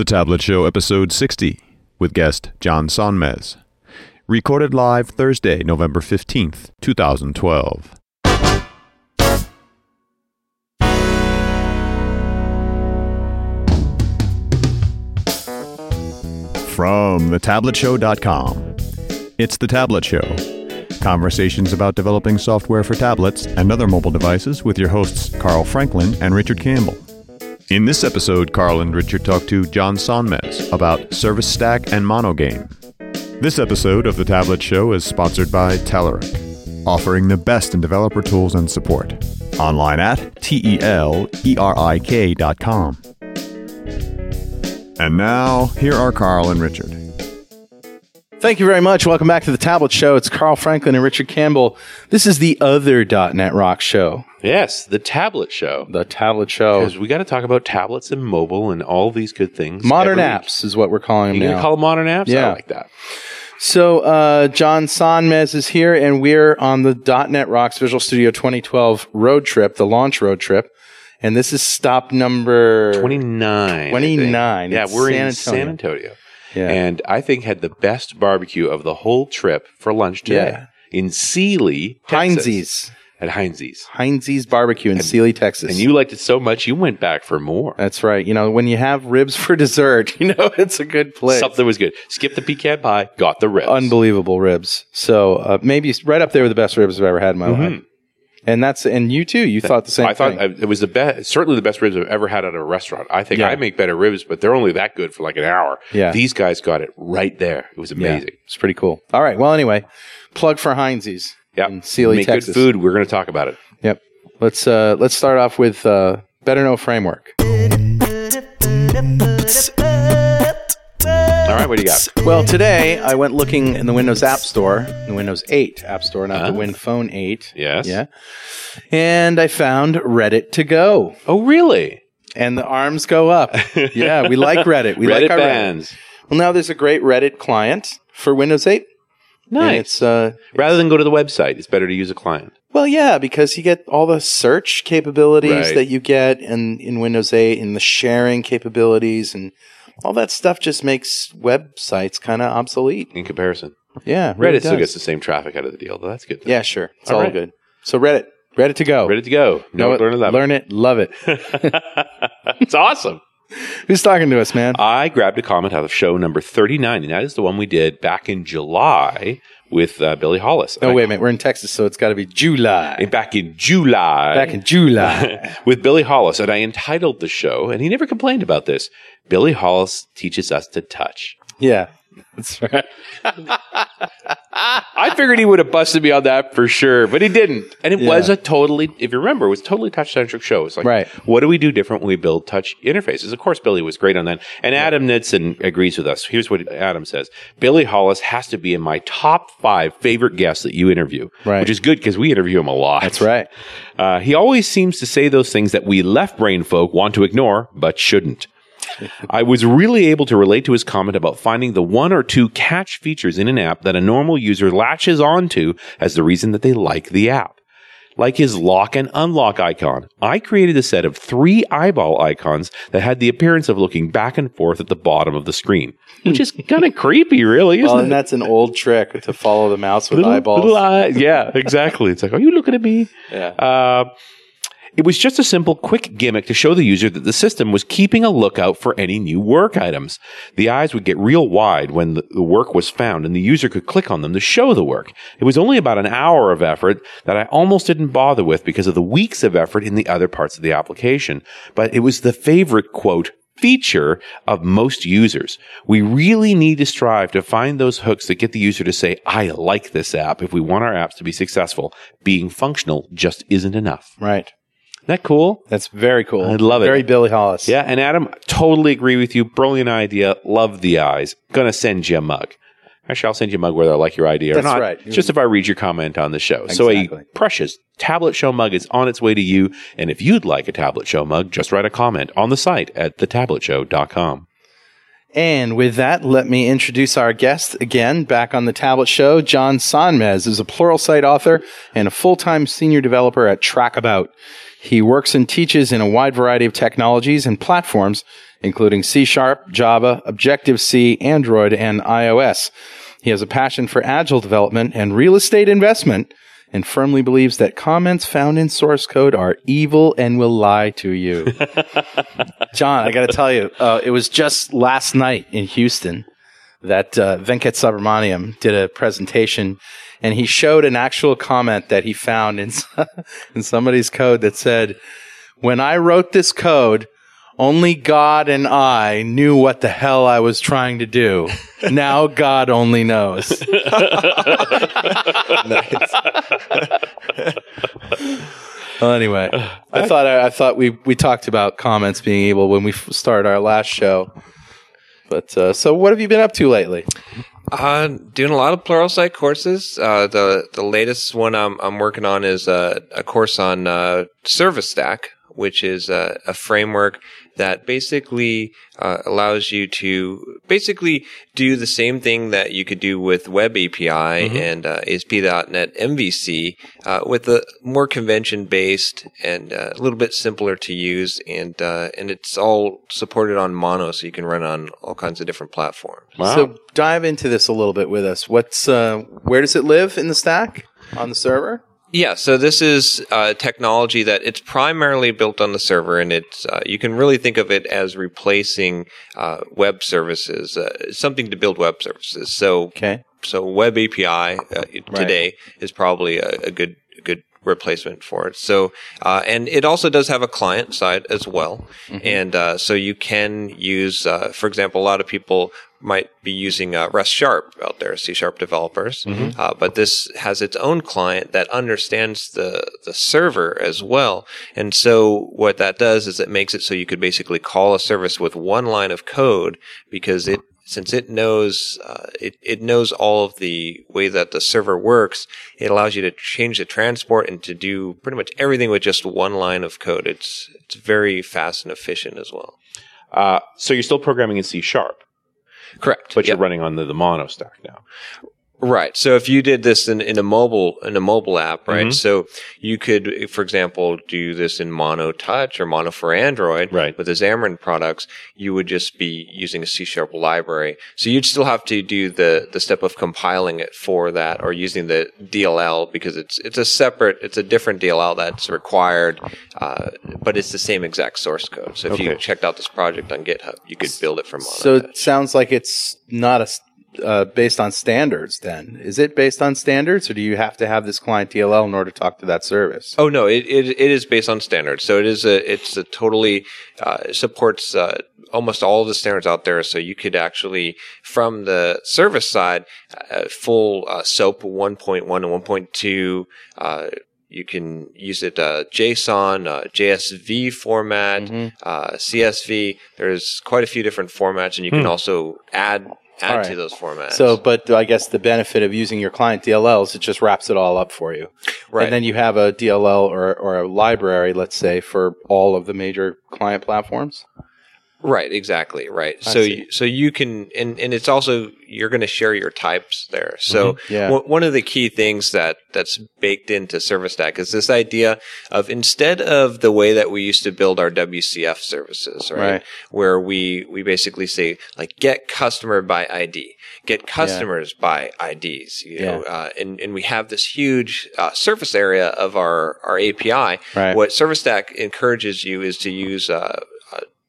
The Tablet Show, episode 60, with guest John Sonmez. Recorded live Thursday, November 15th, 2012. From thetabletshow.com, it's The Tablet Show. Conversations about developing software for tablets and other mobile devices with your hosts Carl Franklin and Richard Campbell. In this episode, Carl and Richard talk to John Sonmez about Service Stack and MonoGame. This episode of The Tablet Show is sponsored by Telerik, offering the best in developer tools and support. Online at telerik.com. And now, here are Carl and Richard. Thank you very much. Welcome back to The Tablet Show. It's Carl Franklin and Richard Campbell. This is the other .NET Rocks show. Yes, The Tablet Show. The Tablet Show. Because we got to talk about tablets and mobile and all these good things. Modern apps is what we're calling them now. You can call them modern apps? Yeah. I like that. So, John Sonmez is here, and we're on the .NET Rocks Visual Studio 2012 road trip, the launch road trip. And this is stop number... 29. 29. Yeah, we're in San Antonio. Yeah. And I think had the best barbecue of the whole trip for lunch today in Sealy, Texas. Heinzi's. At Heinzi's. Heinzi's Barbecue in Sealy, Texas. And you liked it so much, you went back for more. That's right. You know, when you have ribs for dessert, you know, it's a good place. Something was good. Skip the pecan pie, got the ribs. Unbelievable ribs. So maybe right up there with the best ribs I've ever had in my life. And that's, and you too, you thought the same thing. I thought it was the best, certainly the best ribs I've ever had at a restaurant. I think I make better ribs, but they're only that good for like an hour. Yeah. These guys got it right there. It was amazing. Yeah, it's pretty cool. All right. Well, anyway, plug for Heinzi's in Sealy, Texas. Make good food. We're going to talk about it. Yep. Let's start off with Better Know Framework. All right, what do you got? Well, today I went looking in the Windows App Store, the Windows 8 App Store, not the WinPhone 8. Yes. Yeah. And I found Reddit to go. Oh, really? And the arms go up. Yeah, we like Reddit. We Reddit like our fans. Reddit. Well, now there's a great Reddit client for Windows 8. Nice. And it's, rather than go to the website, it's better to use a client. Well, yeah, because you get all the search capabilities that you get in Windows 8 and the sharing capabilities and... all that stuff just makes websites kind of obsolete. In comparison. Yeah. Reddit really still gets the same traffic out of the deal, though. That's good. Though. Yeah, sure. It's all good. So Reddit. Reddit to go. Reddit to go. Know it, learn it, love it. Learn it, love it. It's awesome. Who's talking to us, man? I grabbed a comment out of show number 39, and that is the one we did back in July with Billy Hollis. Oh, wait a minute. We're in Texas, so it's got to be July. And back in July. Back in July. With Billy Hollis, and I entitled the show, and he never complained about this, Billy Hollis Teaches Us to Touch. Yeah, that's right. I figured he would have busted me on that for sure, but he didn't. And it was a totally, if you remember, it was totally touch-centric show. It's like, what do we do different when we build touch interfaces? Of course, Billy was great on that. And Adam Knudsen agrees with us. Here's what Adam says. Billy Hollis has to be in my top 5 favorite guests that you interview, which is good because we interview him a lot. That's right. He always seems to say those things that we left-brain folk want to ignore but shouldn't. I was really able to relate to his comment about finding the 1 or 2 catch features in an app that a normal user latches onto as the reason that they like the app. Like his lock and unlock icon. I created a set of 3 eyeball icons that had the appearance of looking back and forth at the bottom of the screen, which is kind of creepy, really, isn't it? And that's an old trick to follow the mouse with eyeballs. Yeah, exactly. It's like, are you looking at me? Yeah. It was just a simple, quick gimmick to show the user that the system was keeping a lookout for any new work items. The eyes would get real wide when the work was found, and the user could click on them to show the work. It was only about an hour of effort that I almost didn't bother with because of the weeks of effort in the other parts of the application. But it was the favorite, quote, feature of most users. We really need to strive to find those hooks that get the user to say, I like this app. If we want our apps to be successful, being functional just isn't enough. Right. Isn't that cool? That's very cool. I love it. Very Billy Hollis. Yeah, and Adam, totally agree with you. Brilliant idea. Love the eyes. Gonna send you a mug. Actually, I'll send you a mug whether I like your idea or not. That's right. Just if I read your comment on the show. Exactly. So a precious Tablet Show mug is on its way to you. And if you'd like a Tablet Show mug, just write a comment on the site at thetabletshow.com. And with that, let me introduce our guest again, back on the Tablet Show. John Sonmez is a Pluralsight author and a full-time senior developer at TrackAbout. He works and teaches in a wide variety of technologies and platforms, including C Sharp, Java, Objective-C, Android, and iOS. He has a passion for agile development and real estate investment and firmly believes that comments found in source code are evil and will lie to you. John, I got to tell you, it was just last night in Houston that Venkat Subramaniam did a presentation, and he showed an actual comment that he found in somebody's code that said, "When I wrote this code, only God and I knew what the hell I was trying to do. Now God only knows." Nice. Well, anyway, I thought we talked about comments being evil when we started our last show. But so, what have you been up to lately? Doing a lot of Pluralsight courses. The latest one I'm working on is a course on Service Stack, which is a framework that basically allows you to basically do the same thing that you could do with Web API and ASP.NET MVC with a more convention-based and a little bit simpler to use. And it's all supported on Mono, so you can run on all kinds of different platforms. Wow. So dive into this a little bit with us. Where does it live in the stack on the server? Yeah, so this is technology that it's primarily built on the server, and it's you can really think of it as replacing web services, something to build web services. So, so Web API today is probably a good replacement for it. So, and it also does have a client side as well, and so you can use, for example, a lot of people might be using REST Sharp out there, C Sharp developers. But this has its own client that understands the server as well. And so what that does is it makes it so you could basically call a service with one line of code, because since it knows all of the way that the server works, it allows you to change the transport and to do pretty much everything with just one line of code. It's very fast and efficient as well. So you're still programming in C Sharp. Correct. But you're running on the Mono stack now. Right. So if you did this in a mobile app, right? So you could, for example, do this in Mono Touch or Mono for Android. Right. With the Xamarin products, you would just be using a C# library. So you'd still have to do the step of compiling it for that, or using the DLL, because it's a different DLL that's required, but it's the same exact source code. So if you checked out this project on GitHub, you could build it from Mono Touch. So it sounds like it's not based on standards, then. Is it based on standards, or do you have to have this client DLL in order to talk to that service? Oh no, it is based on standards. So it's a totally supports almost all of the standards out there. So you could actually, from the service side, full SOAP 1.1 and 1.2. You can use it JSON, JSV format, CSV. There's quite a few different formats, and you can also add to those formats. So, but I guess the benefit of using your client DLL is it just wraps it all up for you. Right. And then you have a DLL or a library, let's say, for all of the major client platforms. Right, exactly, right. So you can, and it's also, you're going to share your types there. So one of the key things that's baked into Service Stack is this idea of, instead of the way that we used to build our WCF services, right? Where we basically say, like, get customer by ID, get customers by IDs, you know, and we have this huge surface area of our API. Right. What Service Stack encourages you is to use,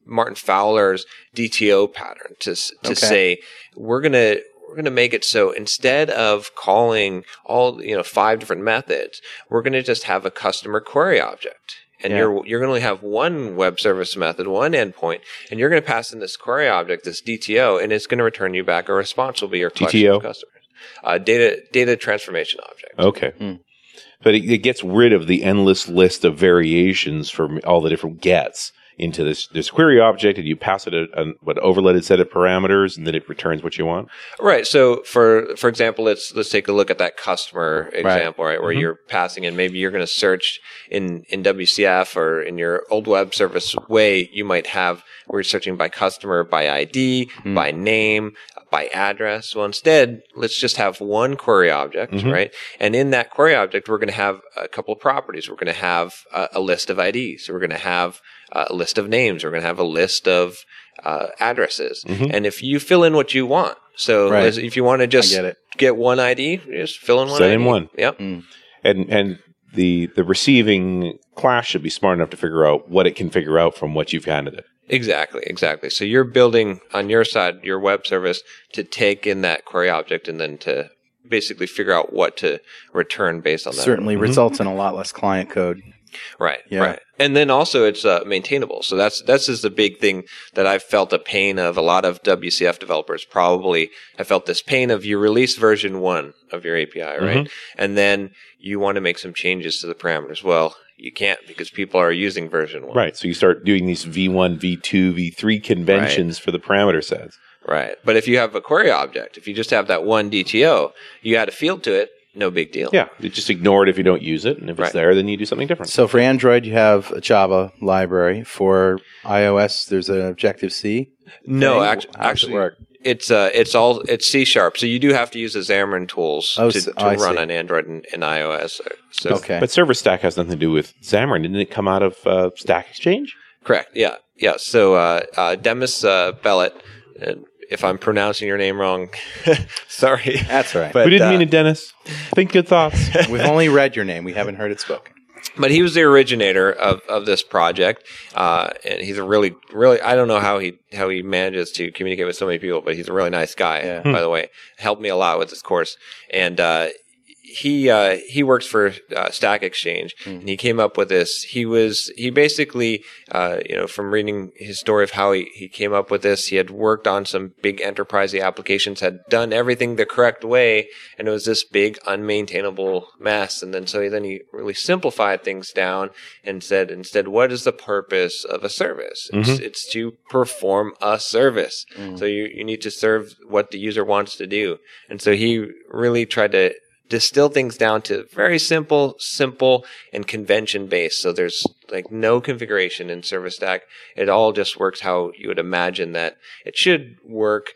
Martin Fowler's DTO pattern to say, we're gonna make it so instead of calling all 5 different methods, we're gonna just have a customer query object. And you're going to only have one web service method, one endpoint, and you're going to pass in this query object, this DTO, and it's going to return you back a response will be your collection of customers. Data transformation object. Okay. But it gets rid of the endless list of variations from all the different gets into this query object, and you pass it an overloaded set of parameters, and then it returns what you want. Right. So for example, let's take a look at that customer example, right? Where you're passing in, maybe you're going to search in WCF or in your old web service way, you might have where you're searching by customer, by ID, by name, by address. Well, instead, let's just have one query object, right? And in that query object, we're going to have a couple of properties. We're going to have a list of IDs. We're going to have a list of names. We're going to have a list of addresses. Mm-hmm. And if you fill in what you want. So right. if you want to just get one ID, just fill in one. Set ID. In one. Yep. Mm. And the receiving class should be smart enough to figure out what it can figure out from what you've handed it. Exactly, exactly. So you're building on your side your web service to take in that query object and then to basically figure out what to return based on that. Certainly mm-hmm. results in a lot less client code. Right, yeah. right. And then also it's maintainable. So that's just the big thing that I've felt a pain of. A lot of WCF developers probably have felt this pain of you release version 1 of your API, right? Mm-hmm. And then you want to make some changes to the parameters. Well, you can't because people are using version 1. Right, so you start doing these V1, V2, V3 conventions right. for the parameter sets. Right, but if you have a query object, if you just have that one DTO, you add a field to it, no big deal. Yeah, you just ignore it if you don't use it, and if right. it's there, then you do something different. So for Android, you have a Java library. For iOS, there's an Objective-C. No, actually, it's C#. So you do have to use the Xamarin tools to run on Android and iOS. So. Okay, but Service Stack has nothing to do with Xamarin. Didn't it come out of Stack Exchange? Correct. Yeah, yeah. So Demis Bellet. If I'm pronouncing your name wrong, sorry. That's right. But, we didn't mean it, Dennis. Think good thoughts. We've only read your name. We haven't heard it spoken. But he was the originator of this project, and he's a really, really. I don't know how he manages to communicate with so many people, but he's a really nice guy. Yeah. By the way, helped me a lot with this course, and he works for Stack Exchange, and he came up with this. He basically, from reading his story of how he came up with this, he had worked on some big enterprise applications, had done everything the correct way, and it was this big unmaintainable mess. And then he really simplified things down and said, instead, what is the purpose of a service? Mm-hmm. It's to perform a service. Mm-hmm. So you need to serve what the user wants to do. And so he really tried to distill things down to very simple, and convention-based. So there's no configuration in Service Stack. It all just works how you would imagine that it should work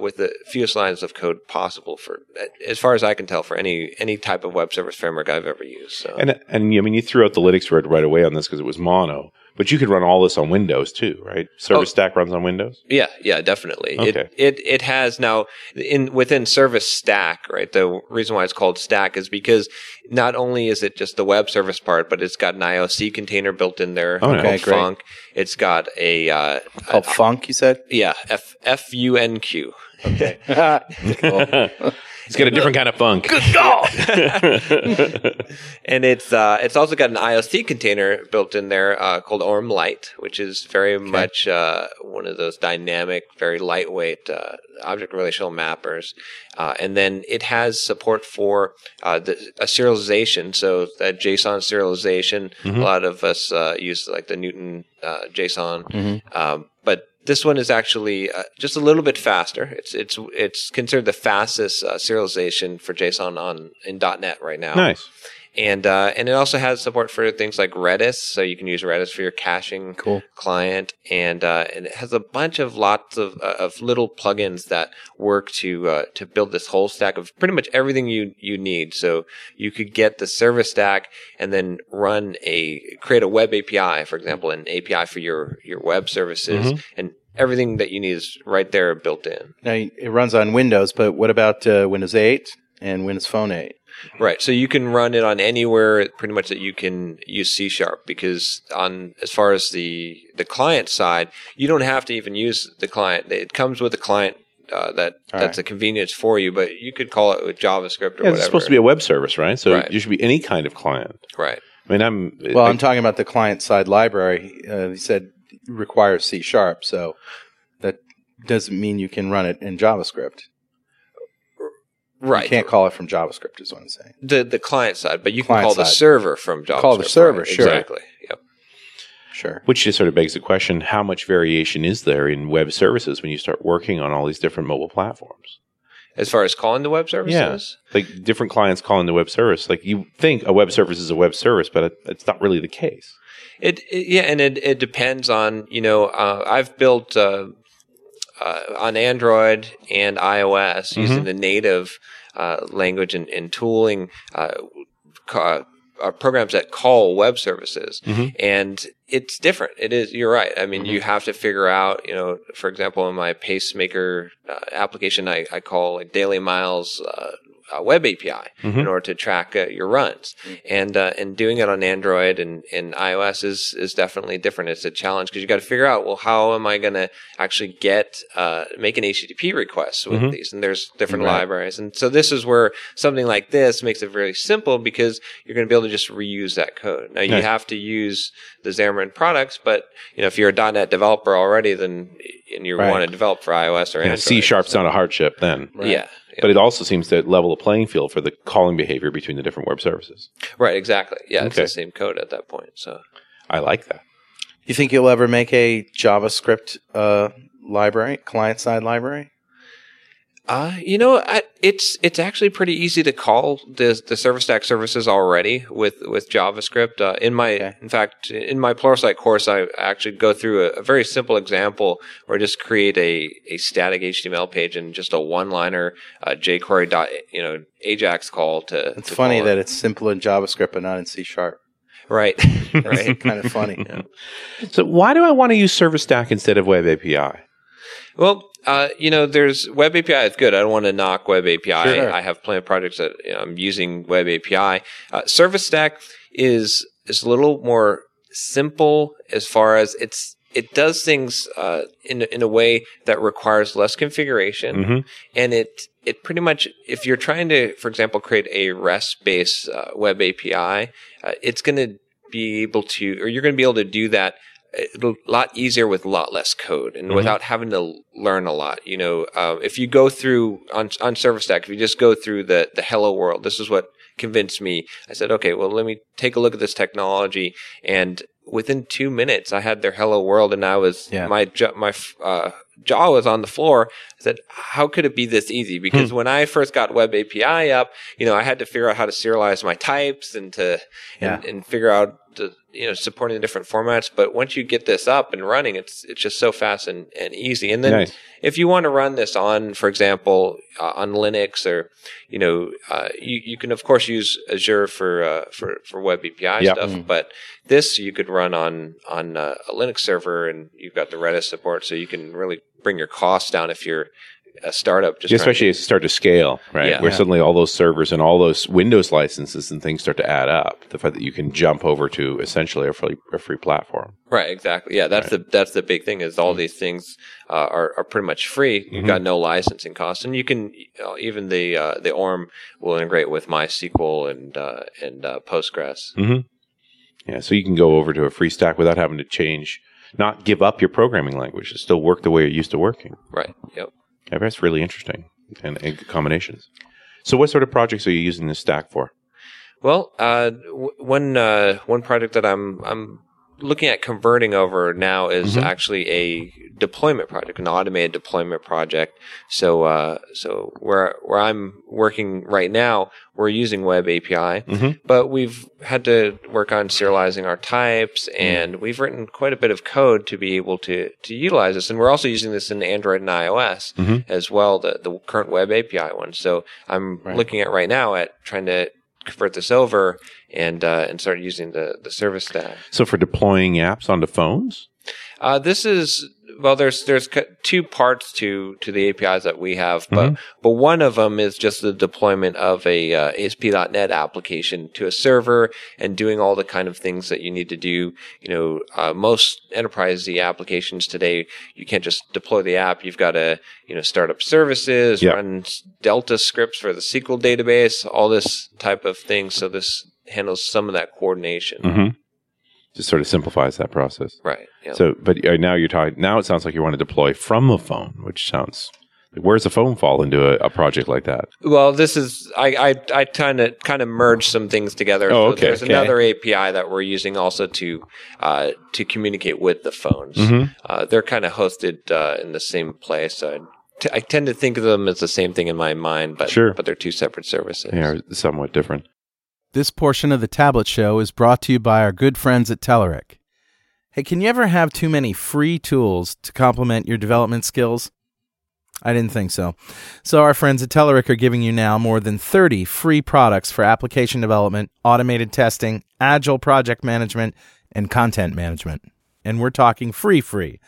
with the fewest lines of code possible for, as far as I can tell, for any type of web service framework I've ever used. So. And I mean, you threw out the Linux word right away on this because it was Mono. But you could run all this on Windows too, right? Service Stack runs on Windows? Yeah, definitely. Okay. It has now within Service Stack, right? The reason why it's called Stack is because not only is it just the web service part, but it's got an IOC container built in there called Funq. It's got a called Funq, you said? Yeah, Funq. Okay. Cool. It's got a different kind of funk. Good God! And it's also got an IOC container built in there called ORM Lite, which is very much one of those dynamic, very lightweight object relational mappers. And then it has support for a serialization, so that JSON serialization. Mm-hmm. A lot of us use the Newton JSON, mm-hmm. But this one is actually just a little bit faster. It's considered the fastest serialization for JSON in .NET right now. Nice. And it also has support for things like Redis, so you can use Redis for your caching client. And it has a bunch of lots of little plugins that work to build this whole stack of pretty much everything you need. So you could get the Service Stack and then create a web API, for example, an API for your web services, mm-hmm. and everything that you need is right there built in. Now it runs on Windows, but what about Windows 8 and Windows Phone 8? Right, so you can run it on anywhere pretty much that you can use C# because as far as the client side, you don't have to even use the client. It comes with a client that's a convenience for you, but you could call it with JavaScript or whatever. It's supposed to be a web service, right? So you should be any kind of client. Right. I mean, I'm talking about the client side library. You said it requires C#, so that doesn't mean you can run it in JavaScript. Right. You can't call it from JavaScript is what I'm saying. The client side, but you can call the server from JavaScript. Call the server, sure. Exactly. Yep. Sure. Which just sort of begs the question, how much variation is there in web services when you start working on all these different mobile platforms? As far as calling the web services? Yeah. Different clients calling the web service. You think a web service is a web service, but it's not really the case. It depends on, I've built... on Android and iOS, mm-hmm. using the native language and tooling, are programs that call web services. Mm-hmm. And it's different. It is, you're right. I mean, mm-hmm. you have to figure out, you know, for example, in my pacemaker application, I call like daily miles, web API mm-hmm. in order to track your runs. And doing it on Android and iOS is definitely different. It's a challenge because you got to figure out, well, how am I going to actually get, make an HTTP request with mm-hmm. these? And there's different right. libraries. And so this is where something like this makes it very simple because you're going to be able to just reuse that code. Now, you nice. Have to use the Xamarin products, but, you know, if you're a .NET developer already, then and you right. want to develop for iOS or Android. Yeah, C-sharp's so. Not a hardship then. Right. Yeah. But it also seems to level the playing field for the calling behavior between the different web services. Right, exactly. Yeah, okay. It's the same code at that point. So I like that. You think you'll ever make a JavaScript library, client-side library? You know, it's actually pretty easy to call the Service Stack services already with JavaScript. In fact, in my Pluralsight course, I actually go through a very simple example where I just create a static HTML page and just a one-liner jQuery AJAX call to. It's funny that it's simple in JavaScript but not in C Sharp. Right, right. Kind of funny. Yeah. So why do I want to use Service Stack instead of Web API? Well, there's Web API is good. I don't want to knock Web API. Sure. I have plenty of projects that I'm using Web API. Service Stack is a little more simple as far as it does things in a way that requires less configuration, mm-hmm. and it pretty much, if you're trying to, for example, create a REST-based Web API, it's going to be able to, or you're going to be able to do that. It's a lot easier with a lot less code and mm-hmm. without having to learn a lot. You know, if you go through on Service Stack, if you just go through the hello world, this is what convinced me. I said, okay, well, let me take a look at this technology. And within 2 minutes, I had their hello world and I was, my jaw was on the floor. I said, how could it be this easy? Because when I first got Web API up, you know, I had to figure out how to serialize my types and and figure out supporting the different formats. But once you get this up and running, it's just so fast and easy. And then nice. If you want to run this on, for example, on Linux or, you can of course use Azure for Web API stuff, but this you could run on a Linux server and you've got the Redis support. So you can really bring your costs down if you're a startup. Just especially as you start to scale, right? Yeah. Where suddenly all those servers and all those Windows licenses and things start to add up. The fact that you can jump over to essentially a free platform. Right, exactly. Yeah, that's the big thing is all these things are pretty much free. You've got no licensing costs, and you can even the ORM will integrate with MySQL and Postgres. Mm-hmm. Yeah, so you can go over to a free stack without having to change, not give up your programming language. It still work the way you're used to working. Right. Yep. Yeah, that's really interesting and combinations. So what sort of projects are you using this stack for? Well, one project that I'm looking at converting over now is actually a deployment project, an automated deployment project. So so where I'm working right now, we're using Web API, but we've had to work on serializing our types, and we've written quite a bit of code to be able to utilize this. And we're also using this in Android and iOS as well, the current Web API one. So I'm looking at right now at trying to convert this over and start using the Service Stack. So for deploying apps onto phones? There's two parts to the APIs that we have, but one of them is just the deployment of a ASP.NET application to a server and doing all the kind of things that you need to do. You know, most enterprise applications today, you can't just deploy the app. You've got to start up services, run Delta scripts for the SQL database, all this type of thing. So this handles some of that coordination. Just sort of simplifies that process. Right. Yep. So, but now you're talking, now it sounds like you want to deploy from a phone, which sounds, where's the phone fall into a project like that? Well, this is, I kind of merged some things together. Oh, okay. So there's another API that we're using also to communicate with the phones. They're kind of hosted in the same place. So I tend to think of them as the same thing in my mind, but they're two separate services. They are somewhat different. This portion of the Tablet Show is brought to you by our good friends at Telerik. Hey, can you ever have too many free tools to complement your development skills? I didn't think so. So our friends at Telerik are giving you now more than 30 free products for application development, automated testing, agile project management, and content management. And we're talking free.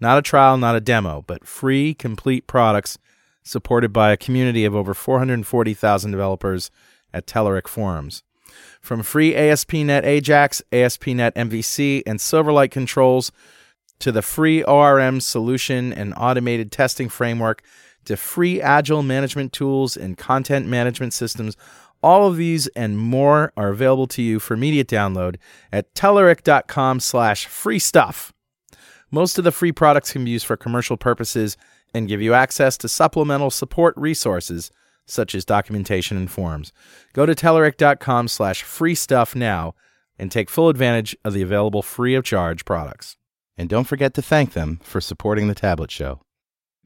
Not a trial, not a demo, but free, complete products supported by a community of over 440,000 developers at Telerik forums. From free ASP.NET AJAX, ASP.NET MVC, and Silverlight controls, to the free ORM solution and automated testing framework, to free agile management tools and content management systems, all of these and more are available to you for immediate download at telerik.com/freestuff. Most of the free products can be used for commercial purposes and give you access to supplemental support resources such as documentation and forms. Go to telerik.com/freestuff now and take full advantage of the available free of charge products. And don't forget to thank them for supporting the Tablet Show.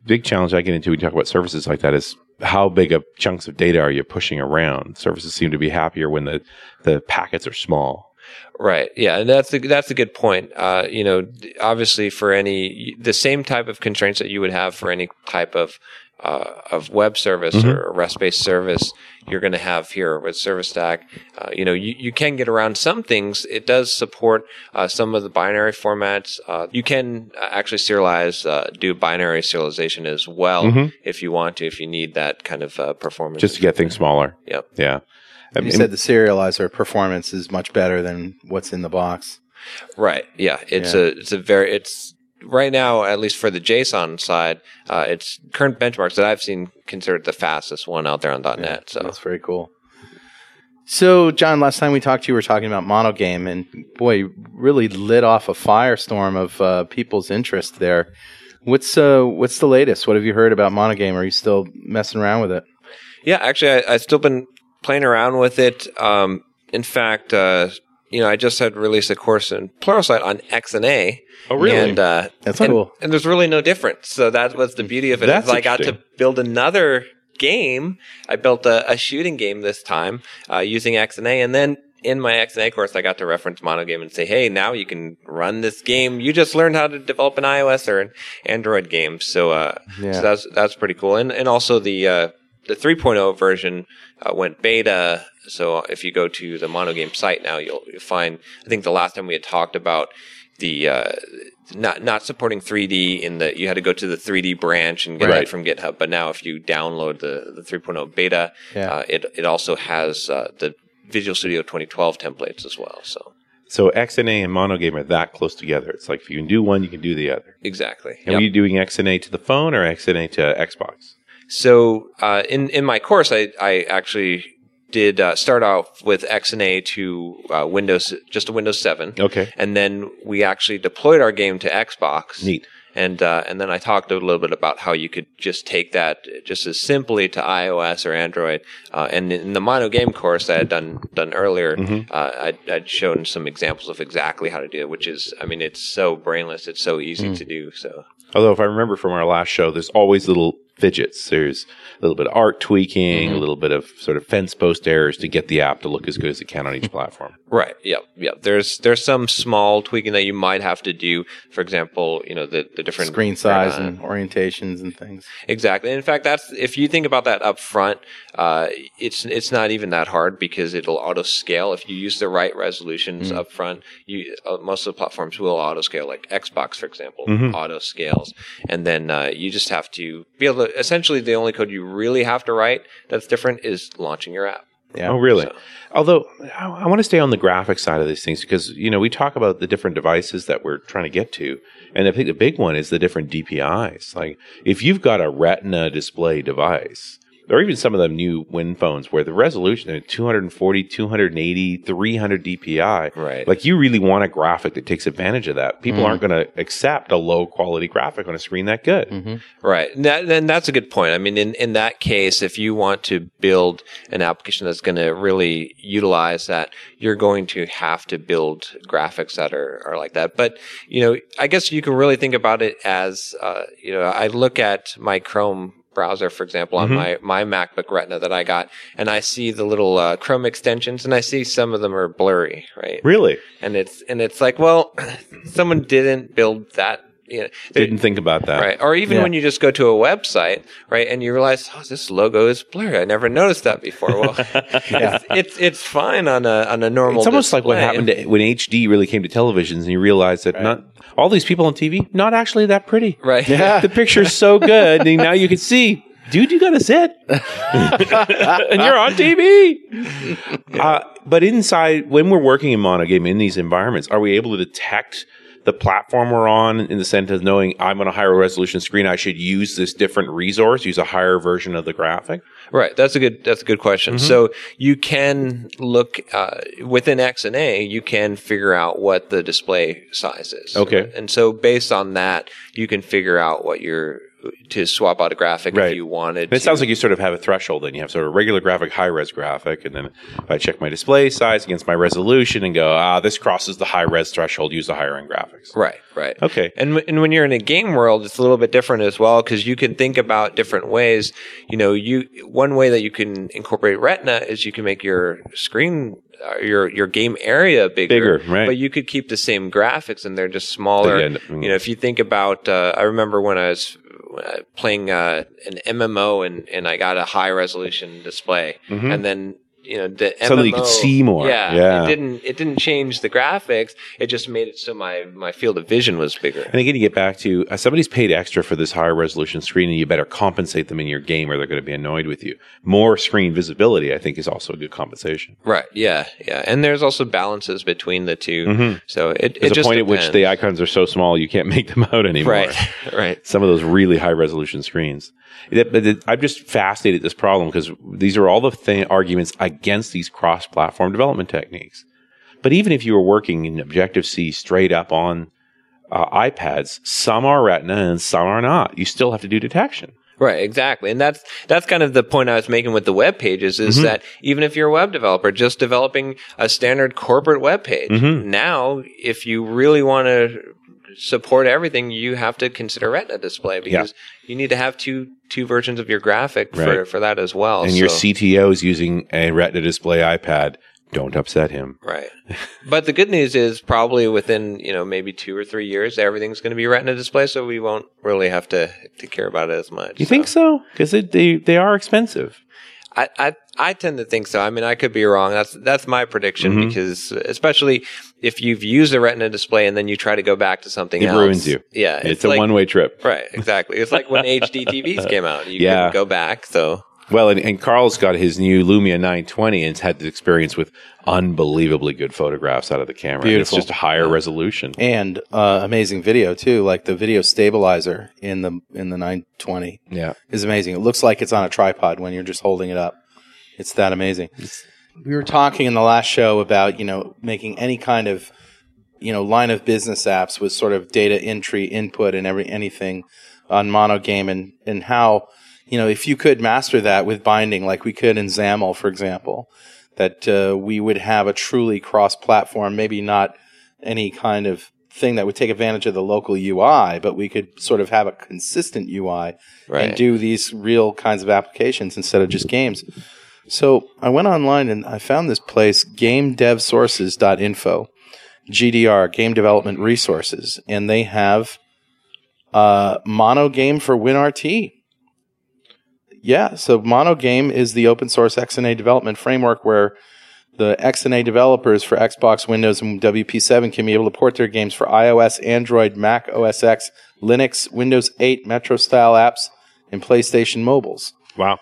Big challenge I get into when you talk about services like that is how big of chunks of data are you pushing around? Services seem to be happier when the packets are small. Right. Yeah. And that's a good point. Obviously for the same type of constraints that you would have for any type of web service or REST-based service, you're going to have here with Service Stack. You can get around some things. It does support some of the binary formats. You can actually serialize, do binary serialization as well if you want to, if you need that kind of performance. Just to get things smaller. Yep. Yeah. You said the serializer performance is much better than what's in the box. Right. Yeah. It's right now, at least for the JSON side, it's current benchmarks that I've seen considered the fastest one out there on .NET. Yeah, so that's very cool. So, John, last time we talked to you, we were talking about MonoGame, and boy, really lit off a firestorm of people's interest there. What's the latest? What have you heard about MonoGame? Are you still messing around with it? Yeah, actually, I've still been playing around with it. In fact, I just had released a course in Pluralsight on XNA. Oh, really? And, that's cool. And there's really no difference. So that was the beauty of it. That's I got to build another game. I built a shooting game this time using XNA. And then in my XNA course, I got to reference MonoGame and say, hey, now you can run this game. You just learned how to develop an iOS or an Android game. So, so that's pretty cool. And also the 3.0 version went beta. So if you go to the MonoGame site now, you'll find, I think the last time we had talked about the not supporting 3D in that you had to go to the 3D branch and get it from GitHub. But now if you download the 3.0 beta, it also has the Visual Studio 2012 templates as well. So XNA and MonoGame are that close together. It's like if you can do one, you can do the other. Exactly. And were you doing XNA to the phone or XNA to Xbox? So in my course, I actually did start off with XNA to Windows, just a Windows 7. Okay. And then we actually deployed our game to Xbox. Neat. And then I talked a little bit about how you could just take that just as simply to iOS or Android. And in the MonoGame course I had done earlier, I'd shown some examples of exactly how to do it, which is, I mean, it's so brainless. It's so easy to do. So, although if I remember from our last show, there's always little fidgets. There's a little bit of art tweaking, a little bit of sort of fence post errors to get the app to look as good as it can on each platform. Right. Yeah. Yeah. There's some small tweaking that you might have to do. For example, the different screen size and orientations and things. Exactly. And in fact, that's if you think about that up front, it's not even that hard because it'll auto scale if you use the right resolutions up front. Most of the platforms will auto scale, like Xbox, for example, auto scales, and then you just have to be able to. Essentially, the only code you really have to write that's different is launching your app. Yeah. Oh, really? So. Although, I want to stay on the graphic side of these things because, we talk about the different devices that we're trying to get to. And I think the big one is the different DPIs. Like, if you've got a Retina display device, or even some of the new Win phones where the resolution is 240, 280, 300 DPI. Right. Like, you really want a graphic that takes advantage of that. People aren't going to accept a low-quality graphic on a screen that good. Mm-hmm. Right. And that's a good point. I mean, in that case, if you want to build an application that's going to really utilize that, you're going to have to build graphics that are like that. But, I guess you can really think about it as, I look at my Chrome browser, for example, on my MacBook Retina that I got, and I see the little Chrome extensions, and I see some of them are blurry, right? Really? And it's like, well, someone didn't build that you know, didn't think about that. Right. Or even when you just go to a website, right, and you realize, oh, this logo is blurry. I never noticed that before. Well, it's fine on a normal. It's almost display. Like what happened to, when HD really came to televisions, and you realize that not all these people on TV not actually that pretty. Right. Yeah. The picture's so good, and now you can see. Dude, you gotta sit, and you're on TV. But inside, when we're working in MonoGame in these environments, are we able to detect the platform we're on in the sense of knowing I'm on a higher resolution screen, I should use this different resource, use a higher version of the graphic? Right, that's a good question. Mm-hmm. So you can look within XNA, you can figure out what the display size is. Okay, and so based on that, you can figure out what your to swap out a graphic if you wanted. And it sounds like you sort of have a threshold, and you have sort of regular graphic, high-res graphic, and then if I check my display size against my resolution and go, this crosses the high-res threshold, use the higher-end graphics. Right. Okay. And when you're in a game world, it's a little bit different as well, because you can think about different ways. You know, one way that you can incorporate Retina is you can make your screen, your game area bigger, right. But you could keep the same graphics, and they're just smaller. You know, if you think about, I remember when I was playing an MMO and I got a high resolution display, mm-hmm. and then the MMO, suddenly you could see more. Yeah, it didn't change the graphics. It just made it so my field of vision was bigger. And again, you get back to somebody's paid extra for this higher resolution screen, and you better compensate them in your game, or they're going to be annoyed with you. More screen visibility, I think, is also a good compensation. Right. Yeah. And there's also balances between the two. Mm-hmm. So there's just a point at which the icons are so small you can't make them out anymore. Right. Some of those really high resolution screens. I'm just fascinated at this problem, because these are all the arguments against these cross-platform development techniques. But even if you were working in Objective-C straight up on iPads, some are Retina and some are not. You still have to do detection. Right, exactly. And that's kind of the point I was making with the web pages, is mm-hmm. that even if you're a web developer, just developing a standard corporate web page, mm-hmm. now if you really want to support everything, you have to consider Retina display, because you need to have two versions of your graphic for that as well. And your CTO is using a Retina display iPad. Don't upset him. Right. But the good news is, probably within, maybe 2 or 3 years, everything's going to be Retina display, so we won't really have to care about it as much. You think so? Because they are expensive. I tend to think so. I mean, I could be wrong. That's my prediction, mm-hmm. because especially if you've used a Retina display and then you try to go back to something else. It ruins you. Yeah. It's a one-way trip. Right, exactly. It's like when HD TVs came out. You couldn't go back, so... Well, and Carl's got his new Lumia 920 and had the experience with unbelievably good photographs out of the camera. Beautiful. It's just a higher resolution. And amazing video, too. Like the video stabilizer in the 920 is amazing. It looks like it's on a tripod when you're just holding it up. It's that amazing. We were talking in the last show about, making any kind of, line of business apps with sort of data entry, input, and anything on MonoGame, and how... if you could master that with binding, like we could in XAML, for example, that we would have a truly cross-platform, maybe not any kind of thing that would take advantage of the local UI, but we could sort of have a consistent UI and do these real kinds of applications instead of just games. So I went online and I found this place, gamedevsources.info, GDR, Game Development Resources, and they have MonoGame for WinRT. Yeah, so MonoGame is the open source XNA development framework where the XNA developers for Xbox, Windows, and WP7 can be able to port their games for iOS, Android, Mac OS X, Linux, Windows 8, Metro-style apps, and PlayStation mobiles. Wow.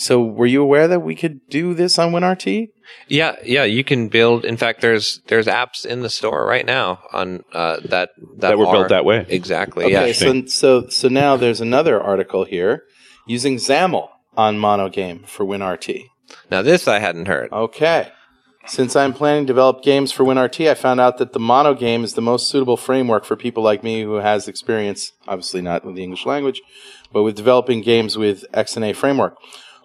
So were you aware that we could do this on WinRT? Yeah, you can build. In fact, there's apps in the store right now on that were built that way. Exactly. Okay, so now there's another article here. Using XAML on MonoGame for WinRT. Now, this I hadn't heard. Okay. Since I'm planning to develop games for WinRT, I found out that the MonoGame is the most suitable framework for people like me who has experience, obviously not with the English language, but with developing games with XNA framework.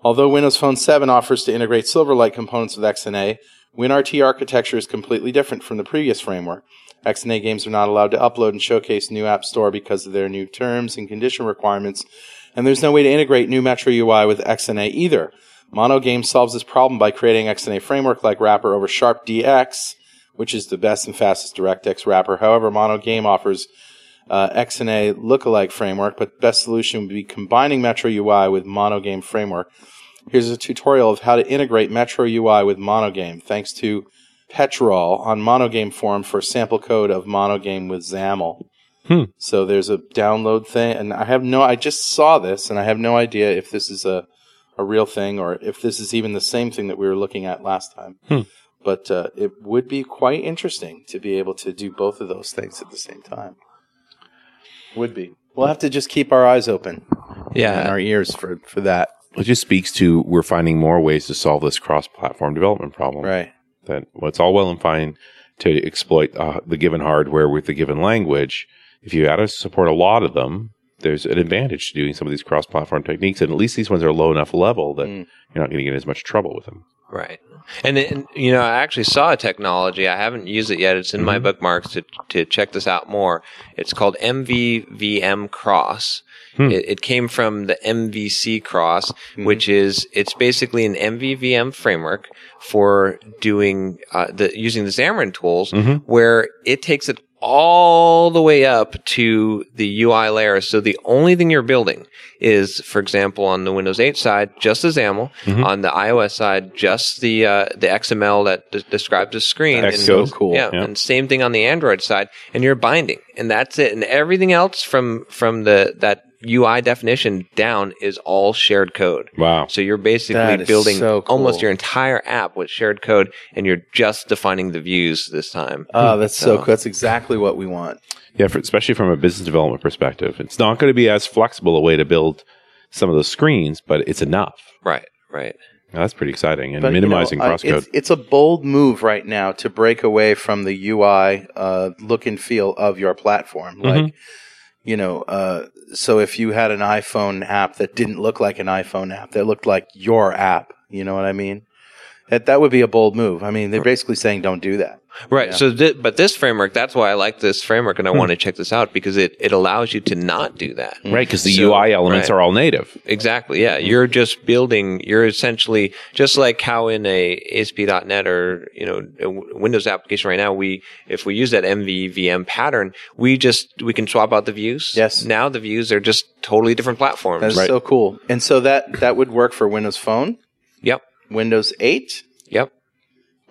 Although Windows Phone 7 offers to integrate Silverlight components with XNA, WinRT architecture is completely different from the previous framework. XNA games are not allowed to upload and showcase new App Store because of their new terms and condition requirements, and there's no way to integrate new Metro UI with XNA either. MonoGame solves this problem by creating XNA framework like wrapper over SharpDX, which is the best and fastest DirectX wrapper. However, MonoGame offers XNA lookalike framework, but best solution would be combining Metro UI with MonoGame framework. Here's a tutorial of how to integrate Metro UI with MonoGame. Thanks to Petrol on MonoGame forum for sample code of MonoGame with XAML. So there's a download thing, and I just saw this, and I have no idea if this is a real thing or if this is even the same thing that we were looking at last time. But it would be quite interesting to be able to do both of those things at the same time. Would be. We'll have to just keep our eyes open. Yeah. And our ears for that. It just speaks to we're finding more ways to solve this cross-platform development problem. Right. That it's all well and fine to exploit the given hardware with the given language. If you add to support a lot of them, there's an advantage to doing some of these cross-platform techniques, and at least these ones are low enough level that you're not going to get as much trouble with them. Right. And, I actually saw a technology. I haven't used it yet. It's in my bookmarks to check this out more. It's called MvvmCross. It came from the MvvmCross, which is, it's basically an MVVM framework for doing, using the Xamarin tools, where it takes it all the way up to the UI layer. So the only thing you're building is, for example, on the Windows 8 side, just the XAML. On the iOS side, just the XML that describes the screen. That's so cool. Yeah, and same thing on the Android side. And you're binding, and that's it. And everything else from that UI definition down is all shared code. Wow. So you're basically building almost your entire app with shared code, and you're just defining the views this time. Oh, that's so cool. That's exactly what we want. Yeah, especially from a business development perspective. It's not going to be as flexible a way to build some of those screens, but it's enough. Right, right. Now, that's pretty exciting, and but, minimizing cross-code. It's a bold move right now to break away from the UI look and feel of your platform. Like, so if you had an iPhone app that didn't look like an iPhone app, that looked like your app, you know what I mean? That would be a bold move. I mean, they're basically saying don't do that. Right. Yeah. So, but this framework, that's why I like this framework, and I want to check this out, because it allows you to not do that. Right, because the UI elements are all native. Exactly, yeah. You're just building, you're essentially, just like how in a ASP.NET or, a Windows application right now, if we use that MVVM pattern, we can swap out the views. Yes. Now the views are just totally different platforms. That's so cool. And so that would work for Windows Phone. Yep. Windows 8. Yep.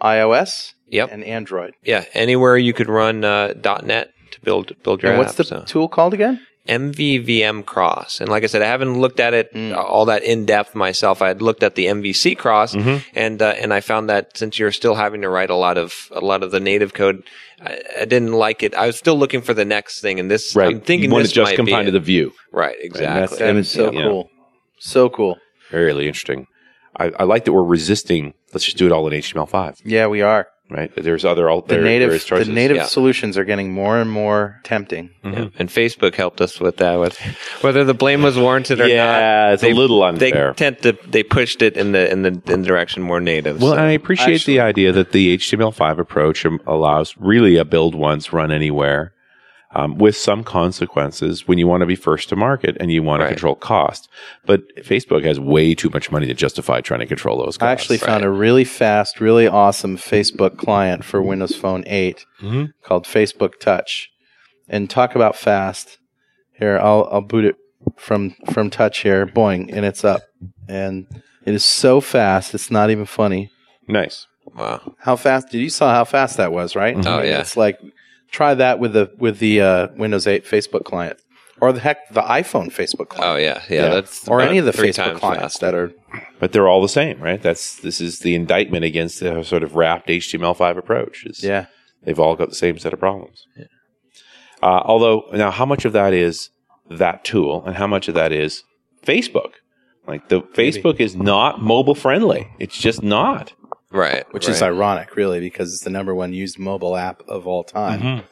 iOS. Yep. And Android. Yeah. Anywhere you could run .NET to build your app. And what's the tool called again? MvvmCross. And like I said, I haven't looked at it all that in depth myself. I had looked at the MvcCross, and I found that since you're still having to write a lot of the native code, I didn't like it. I was still looking for the next thing, and this I'm thinking you want this to just combine to the view. Right. Exactly. That is so cool. So cool. Very really interesting. I like that we're resisting. Let's just do it all in HTML5. Yeah, we are. Right? There's other various choices. The native solutions are getting more and more tempting. Yeah. And Facebook helped us with that. With whether the blame was warranted or not. Yeah, it's a little unfair. They pushed it in the direction more native. Well, I appreciate the idea that the HTML5 approach allows really a build once, run anywhere. With some consequences when you want to be first to market and you want to control cost. But Facebook has way too much money to justify trying to control those costs. I actually found a really fast, really awesome Facebook client for Windows Phone 8 called Facebook Touch. And talk about fast. Here, I'll boot it from Touch here. Boing. And it's up. And it is so fast, it's not even funny. Nice. Wow. How fast? You saw how fast that was, right? Oh, yeah. It's like... Try that with the Windows 8 Facebook client, or the iPhone Facebook client. Oh yeah. That's or any of the Facebook clients that are. But they're all the same, right? This is the indictment against the sort of wrapped HTML5 approach. They've all got the same set of problems. Yeah. Although now, how much of that is that tool, and how much of that is Facebook? Like Facebook is not mobile friendly. It's just not. Right. Which is ironic, really, because it's the number one used mobile app of all time.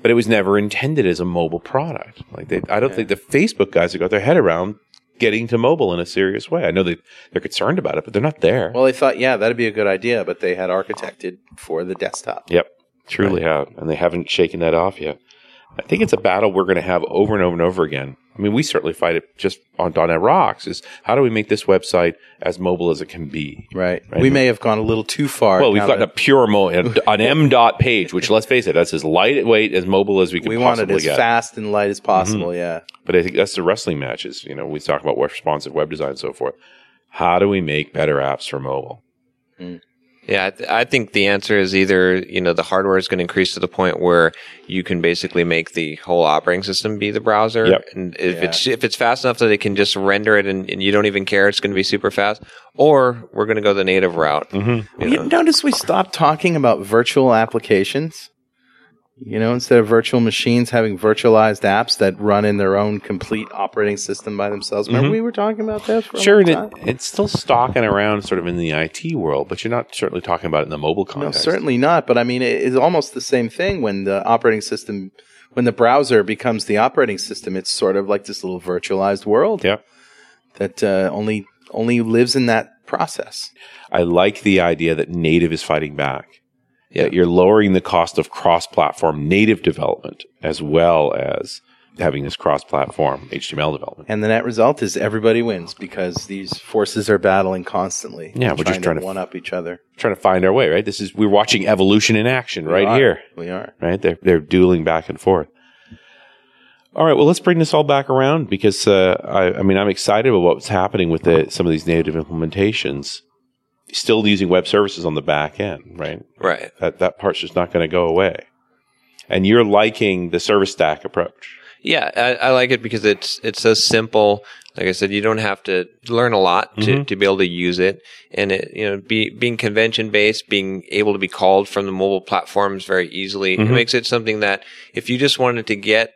But it was never intended as a mobile product. Like I don't think the Facebook guys have got their head around getting to mobile in a serious way. I know they're concerned about it, but they're not there. Well, they thought, that'd be a good idea, but they had architected for the desktop. Yep. Truly have. And they haven't shaken that off yet. I think it's a battle we're going to have over and over and over again. I mean, we certainly fight it just on .NET Rocks, is how do we make this website as mobile as it can be? Right. We may have gone a little too far. Well, we've gotten a pure an m.dot page, which, let's face it, that's as lightweight, as mobile as we can possibly get. We want it as fast and light as possible, yeah. But I think that's the wrestling matches. You know, we talk about responsive web design and so forth. How do we make better apps for mobile? Yeah, I think the answer is either, you know, the hardware is going to increase to the point where you can basically make the whole operating system be the browser. Yep. And if it's fast enough that it can just render it and you don't even care, it's going to be super fast. Or we're going to go the native route. Mm-hmm. You notice we stopped talking about virtual applications. You know, instead of virtual machines, having virtualized apps that run in their own complete operating system by themselves. Remember we were talking about that for a long time? Sure, it's still stalking around sort of in the IT world, but you're not certainly talking about it in the mobile context. No, certainly not. But, I mean, it's almost the same thing when the operating system, when the browser becomes the operating system, it's sort of like this little virtualized world that only lives in that process. I like the idea that native is fighting back. Yeah, you're lowering the cost of cross-platform native development as well as having this cross-platform HTML development. And the net result is everybody wins because these forces are battling constantly. Yeah, we're just trying to one-up each other. Trying to find our way, right? We're watching evolution in action right here. We are. Right? They're dueling back and forth. All right, well, let's bring this all back around because, I'm excited about what's happening with some of these native implementations. Still using web services on the back end, right? Right. That part's just not going to go away. And you're liking the service stack approach. Yeah, I like it because it's so simple. Like I said, you don't have to learn a lot to be able to use it. And it, you know, being convention-based, being able to be called from the mobile platforms very easily, it makes it something that if you just wanted to get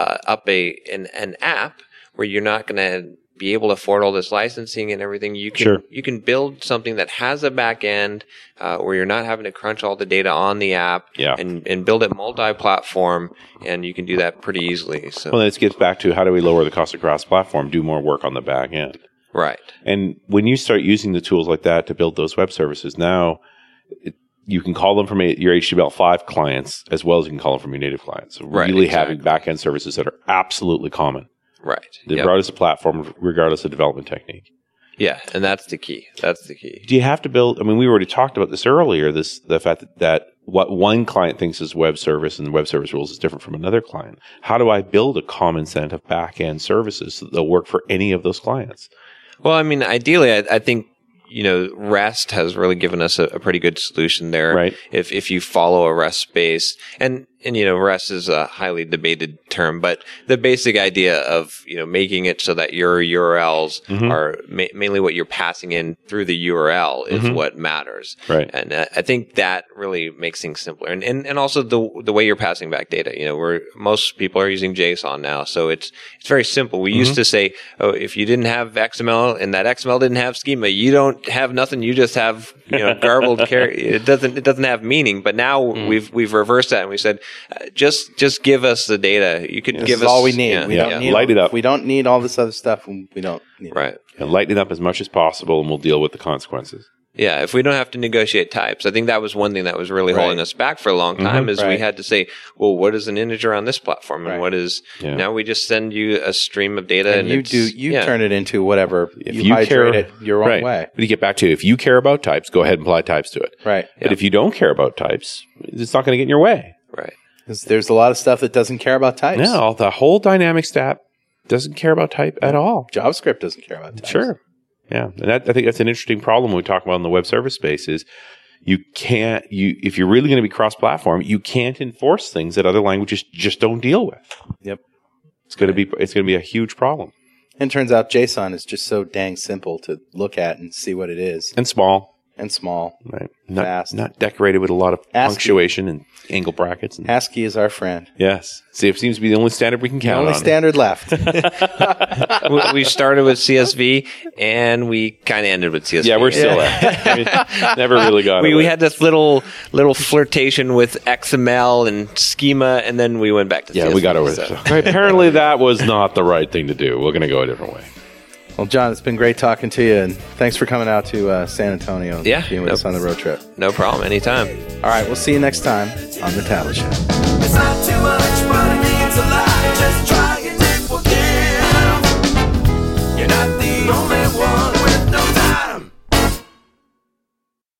up an app where you're not going to be able to afford all this licensing and everything, you can build something that has a back end where you're not having to crunch all the data on the app and build it multi-platform, and you can do that pretty easily. So. Well, this gets back to how do we lower the cost of cross-platform, do more work on the back end. Right. And when you start using the tools like that to build those web services, now you can call them from your HTML5 clients as well as you can call them from your native clients. So having back-end services that are absolutely common. Right. Regardless of platform, regardless of development technique. Yeah, and that's the key. That's the key. Do you have to build... I mean, we already talked about this earlier, the fact that what one client thinks is web service and the web service rules is different from another client. How do I build a common set of back-end services so that they'll work for any of those clients? Well, I mean, ideally, I think... You know, REST has really given us a pretty good solution there. Right. If you follow a REST space, and you know, REST is a highly debated term, but the basic idea of, you know, making it so that your URLs are mainly what you're passing in through the URL is what matters. Right. And I think that really makes things simpler, and also the way you're passing back data. You know, most people are using JSON now, so it's very simple. We used to say, oh, if you didn't have XML and that XML didn't have schema, you don't have nothing, you just have, you know, garbled characters. It doesn't have meaning. But now we've reversed that and we said, just give us the data. You could give us all we need. We don't need light it up. We don't need all this other stuff. We don't need it. And lighten it up as much as possible, and we'll deal with the consequences. Yeah, if we don't have to negotiate types. I think that was one thing that was really holding us back for a long time is we had to say, well, what is an integer on this platform? And what is... Now we just send you a stream of data. And you turn it into whatever. If you hydrate it your own way. But you get back to, if you care about types, go ahead and apply types to it. Right. But if you don't care about types, it's not going to get in your way. Right. Because there's a lot of stuff that doesn't care about types. No, the whole dynamic stack doesn't care about type at all. JavaScript doesn't care about types. Sure. Yeah, and I think that's an interesting problem when we talk about in the web service space is if you're really going to be cross-platform, you can't enforce things that other languages just don't deal with. Yep. It's going to be a huge problem. And it turns out JSON is just so dang simple to look at and see what it is. And small. Right. Not decorated with a lot of ASCII. Punctuation and angle brackets. And ASCII is our friend. Yes. See, it seems to be the only standard we can count on. The only standard left. We started with CSV, and we kind of ended with CSV. Yeah, we're still at. Never really got it. We had this little flirtation with XML and schema, and then we went back to CSV. Yeah, we got over it. Apparently, that was not the right thing to do. We're going to go a different way. Well, John, it's been great talking to you, and thanks for coming out to San Antonio and being with us on the road trip. No problem, anytime. All right, we'll see you next time on The Tablet Show.